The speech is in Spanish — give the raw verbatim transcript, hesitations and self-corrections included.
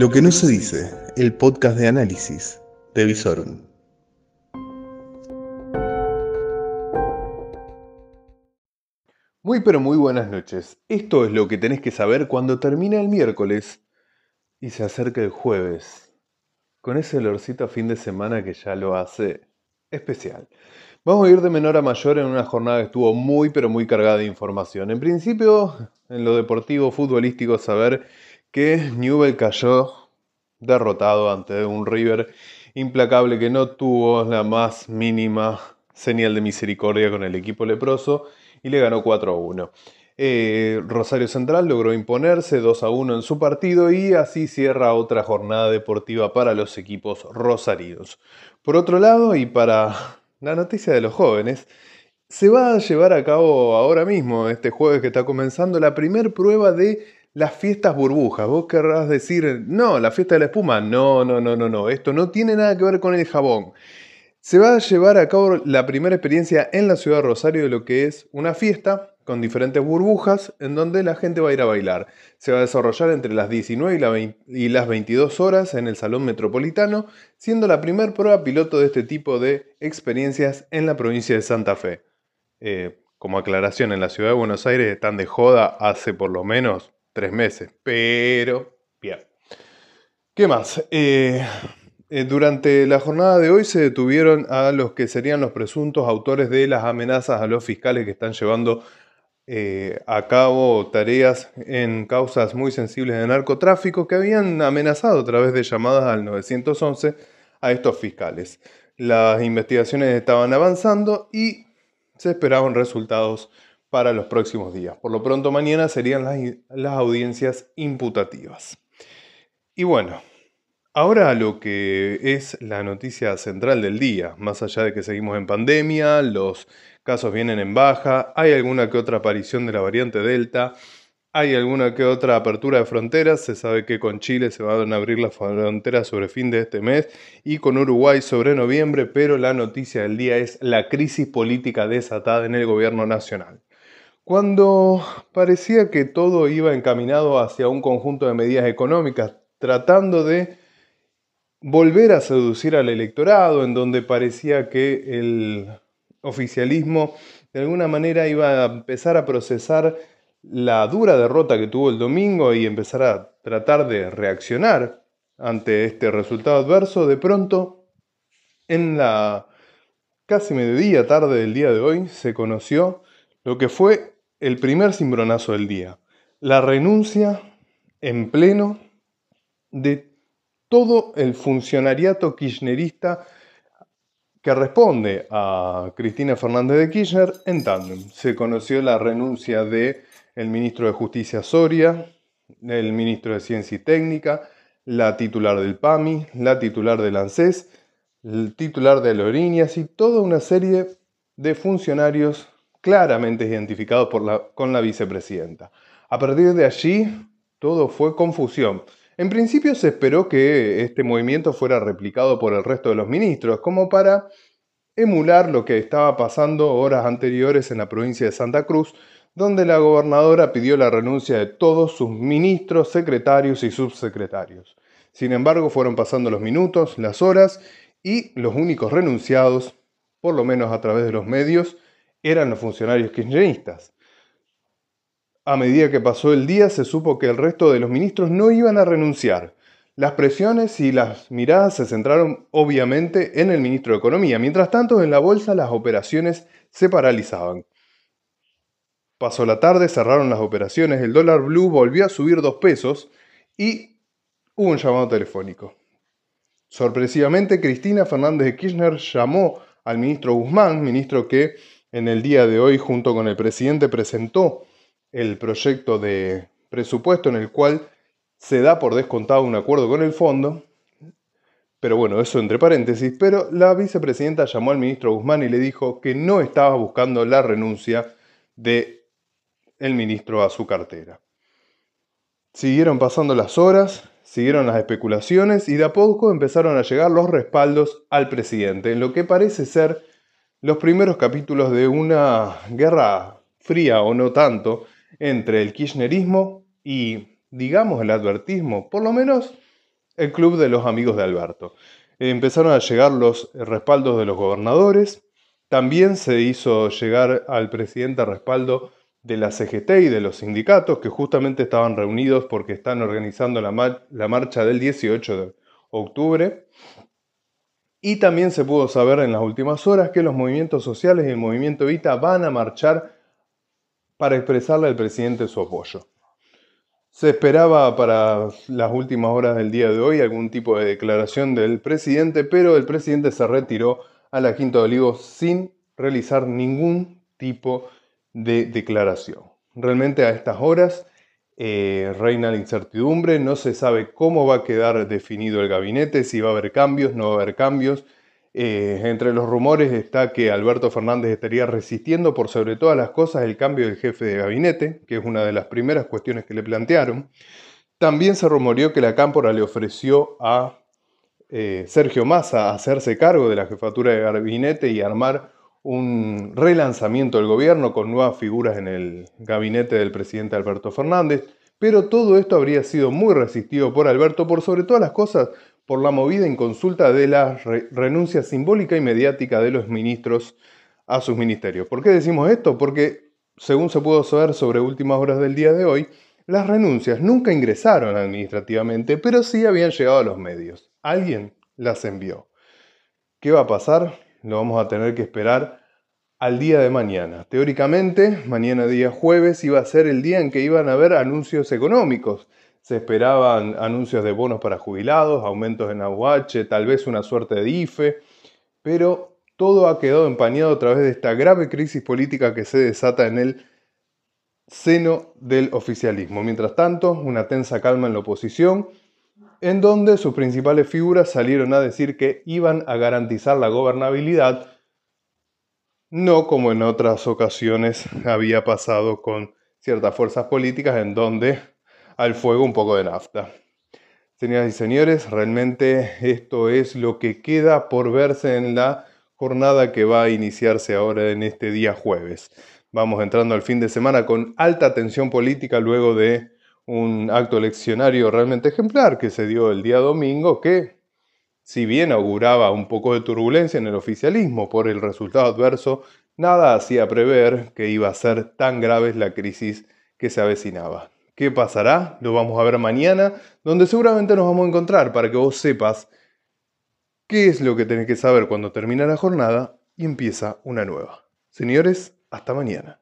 Lo que no se dice, el podcast de análisis de Visorum. Muy pero muy buenas noches. Esto es lo que tenés que saber cuando termina el miércoles y se acerca el jueves, con ese olorcito a fin de semana que ya lo hace especial. Vamos a ir de menor a mayor en una jornada que estuvo muy pero muy cargada de información. En principio, en lo deportivo futbolístico, saber que Newell cayó derrotado ante un River implacable que no tuvo la más mínima señal de misericordia con el equipo leproso y le ganó cuatro a uno. Eh, Rosario Central logró imponerse dos a uno en su partido y así cierra otra jornada deportiva para los equipos rosarinos. Por otro lado, y para la noticia de los jóvenes, se va a llevar a cabo ahora mismo, este jueves que está comenzando, la primer prueba de las fiestas burbujas. Vos querrás decir, no, la fiesta de la espuma, no, no, no, no, no, esto no tiene nada que ver con el jabón. Se va a llevar a cabo la primera experiencia en la ciudad de Rosario de lo que es una fiesta con diferentes burbujas en donde la gente va a ir a bailar. Se va a desarrollar entre las diecinueve y las veintidós horas en el Salón Metropolitano, siendo la primera prueba piloto de este tipo de experiencias en la provincia de Santa Fe. Eh, como aclaración, en la ciudad de Buenos Aires están de joda hace por lo menos tres meses, pero bien. ¿Qué más? Eh, eh, durante la jornada de hoy se detuvieron a los que serían los presuntos autores de las amenazas a los fiscales que están llevando eh, a cabo tareas en causas muy sensibles de narcotráfico, que habían amenazado a través de llamadas al nueve once a estos fiscales. Las investigaciones estaban avanzando y se esperaban resultados para los próximos días. Por lo pronto, mañana serían las, las audiencias imputativas. Y bueno, ahora lo que es la noticia central del día, más allá de que seguimos en pandemia, los casos vienen en baja, hay alguna que otra aparición de la variante Delta, hay alguna que otra apertura de fronteras, se sabe que con Chile se van a abrir las fronteras sobre fin de este mes y con Uruguay sobre noviembre, pero la noticia del día es la crisis política desatada en el gobierno nacional. Cuando parecía que todo iba encaminado hacia un conjunto de medidas económicas, tratando de volver a seducir al electorado, en donde parecía que el oficialismo de alguna manera iba a empezar a procesar la dura derrota que tuvo el domingo y empezar a tratar de reaccionar ante este resultado adverso, de pronto, en la casi mediodía tarde del día de hoy, se conoció lo que fue el primer cimbronazo del día, la renuncia en pleno de todo el funcionariato kirchnerista que responde a Cristina Fernández de Kirchner en tándem. Se conoció la renuncia del ministro de Justicia Soria, el ministro de Ciencia y Técnica, la titular del PAMI, la titular del ANSES, el titular de LORIN y así toda una serie de funcionarios claramente identificados por la, con la vicepresidenta. A partir de allí, todo fue confusión. En principio se esperó que este movimiento fuera replicado por el resto de los ministros, como para emular lo que estaba pasando horas anteriores en la provincia de Santa Cruz, donde la gobernadora pidió la renuncia de todos sus ministros, secretarios y subsecretarios. Sin embargo, fueron pasando los minutos, las horas, y los únicos renunciados, por lo menos a través de los medios, eran los funcionarios kirchneristas. A medida que pasó el día, se supo que el resto de los ministros no iban a renunciar. Las presiones y las miradas se centraron obviamente en el ministro de Economía. Mientras tanto, en la bolsa las operaciones se paralizaban. Pasó la tarde, cerraron las operaciones, el dólar blue volvió a subir dos pesos y hubo un llamado telefónico. Sorpresivamente, Cristina Fernández de Kirchner llamó al ministro Guzmán, ministro que en el día de hoy, junto con el presidente, presentó el proyecto de presupuesto en el cual se da por descontado un acuerdo con el fondo. Pero bueno, eso entre paréntesis. Pero la vicepresidenta llamó al ministro Guzmán y le dijo que no estaba buscando la renuncia del ministro a su cartera. Siguieron pasando las horas, siguieron las especulaciones y de a poco empezaron a llegar los respaldos al presidente, en lo que parece ser los primeros capítulos de una guerra fría, o no tanto, entre el kirchnerismo y, digamos, el albertismo, por lo menos el club de los amigos de Alberto. Empezaron a llegar los respaldos de los gobernadores. También se hizo llegar al presidente respaldo de la C G T y de los sindicatos, que justamente estaban reunidos porque están organizando la, mar la marcha del dieciocho de octubre. Y también se pudo saber en las últimas horas que los movimientos sociales y el movimiento Vita van a marchar para expresarle al presidente su apoyo. Se esperaba para las últimas horas del día de hoy algún tipo de declaración del presidente, pero el presidente se retiró a la Quinta de Olivos sin realizar ningún tipo de declaración. Realmente a estas horas eh, reina la incertidumbre, no se sabe cómo va a quedar definido el gabinete, si va a haber cambios, no va a haber cambios. Eh, entre los rumores está que Alberto Fernández estaría resistiendo por sobre todas las cosas el cambio del jefe de gabinete, que es una de las primeras cuestiones que le plantearon. También se rumoreó que la Cámpora le ofreció a eh, Sergio Massa hacerse cargo de la jefatura de gabinete y armar un relanzamiento del gobierno con nuevas figuras en el gabinete del presidente Alberto Fernández. Pero todo esto habría sido muy resistido por Alberto, por sobre todas las cosas, por la movida inconsulta de la re renuncia simbólica y mediática de los ministros a sus ministerios. ¿Por qué decimos esto? Porque, según se pudo saber sobre últimas horas del día de hoy, las renuncias nunca ingresaron administrativamente, pero sí habían llegado a los medios. Alguien las envió. ¿Qué va a pasar? Lo vamos a tener que esperar al día de mañana. Teóricamente, mañana día jueves iba a ser el día en que iban a haber anuncios económicos. Se esperaban anuncios de bonos para jubilados, aumentos en A U H, tal vez una suerte de I F E, pero todo ha quedado empañado a través de esta grave crisis política que se desata en el seno del oficialismo. Mientras tanto, una tensa calma en la oposición, en donde sus principales figuras salieron a decir que iban a garantizar la gobernabilidad, no como en otras ocasiones había pasado con ciertas fuerzas políticas en donde al fuego un poco de nafta. Señoras y señores, realmente esto es lo que queda por verse en la jornada que va a iniciarse ahora en este día jueves. Vamos entrando al fin de semana con alta tensión política luego de un acto eleccionario realmente ejemplar que se dio el día domingo, que si bien auguraba un poco de turbulencia en el oficialismo por el resultado adverso, nada hacía prever que iba a ser tan grave la crisis que se avecinaba. ¿Qué pasará? Lo vamos a ver mañana, donde seguramente nos vamos a encontrar para que vos sepas qué es lo que tenés que saber cuando termina la jornada y empieza una nueva. Señores, hasta mañana.